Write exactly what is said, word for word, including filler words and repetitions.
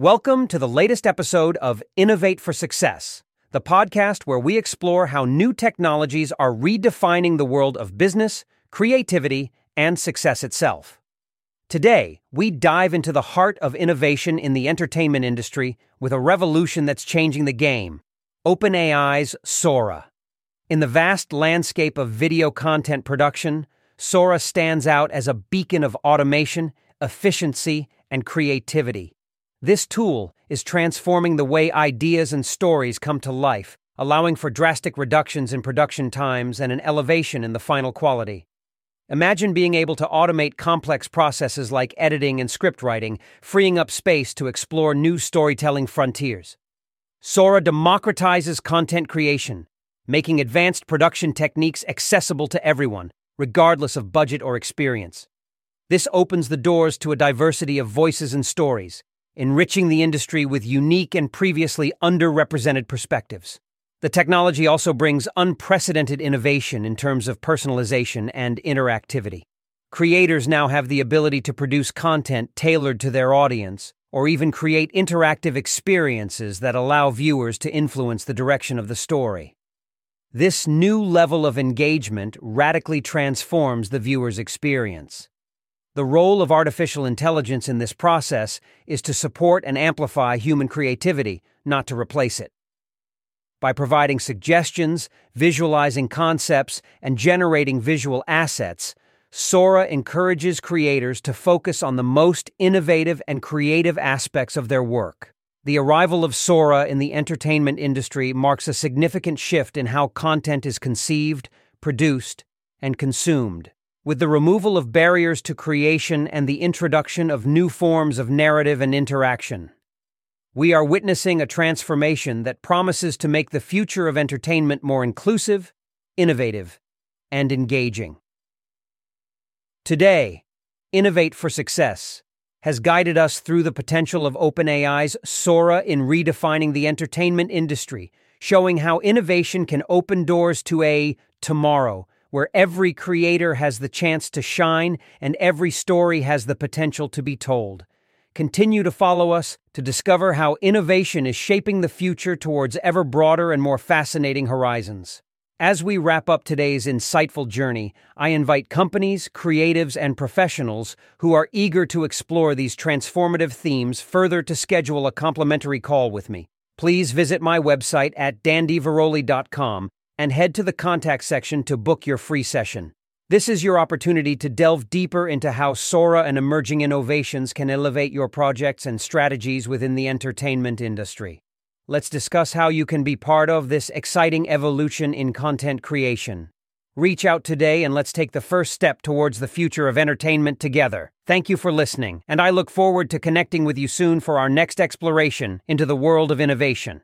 Welcome to the latest episode of Innovate for Success, the podcast where we explore how new technologies are redefining the world of business, creativity, and success itself. Today, we dive into the heart of innovation in the entertainment industry with a revolution that's changing the game, OpenAI's Sora. In the vast landscape of video content production, Sora stands out as a beacon of automation, efficiency, and creativity. This tool is transforming the way ideas and stories come to life, allowing for drastic reductions in production times and an elevation in the final quality. Imagine being able to automate complex processes like editing and script writing, freeing up space to explore new storytelling frontiers. Sora democratizes content creation, making advanced production techniques accessible to everyone, regardless of budget or experience. This opens the doors to a diversity of voices and stories, enriching the industry with unique and previously underrepresented perspectives. The technology also brings unprecedented innovation in terms of personalization and interactivity. Creators now have the ability to produce content tailored to their audience, or even create interactive experiences that allow viewers to influence the direction of the story. This new level of engagement radically transforms the viewer's experience. The role of artificial intelligence in this process is to support and amplify human creativity, not to replace it. By providing suggestions, visualizing concepts, and generating visual assets, Sora encourages creators to focus on the most innovative and creative aspects of their work. The arrival of Sora in the entertainment industry marks a significant shift in how content is conceived, produced, and consumed. With the removal of barriers to creation and the introduction of new forms of narrative and interaction, we are witnessing a transformation that promises to make the future of entertainment more inclusive, innovative, and engaging. Today, Innovate for Success has guided us through the potential of OpenAI's Sora in redefining the entertainment industry, showing how innovation can open doors to a tomorrow where every creator has the chance to shine and every story has the potential to be told. Continue to follow us to discover how innovation is shaping the future towards ever broader and more fascinating horizons. As we wrap up today's insightful journey, I invite companies, creatives, and professionals who are eager to explore these transformative themes further to schedule a complimentary call with me. Please visit my website at dan diveroli dot com and head to the contact section to book your free session. This is your opportunity to delve deeper into how Sora and emerging innovations can elevate your projects and strategies within the entertainment industry. Let's discuss how you can be part of this exciting evolution in content creation. Reach out today and let's take the first step towards the future of entertainment together. Thank you for listening, and I look forward to connecting with you soon for our next exploration into the world of innovation.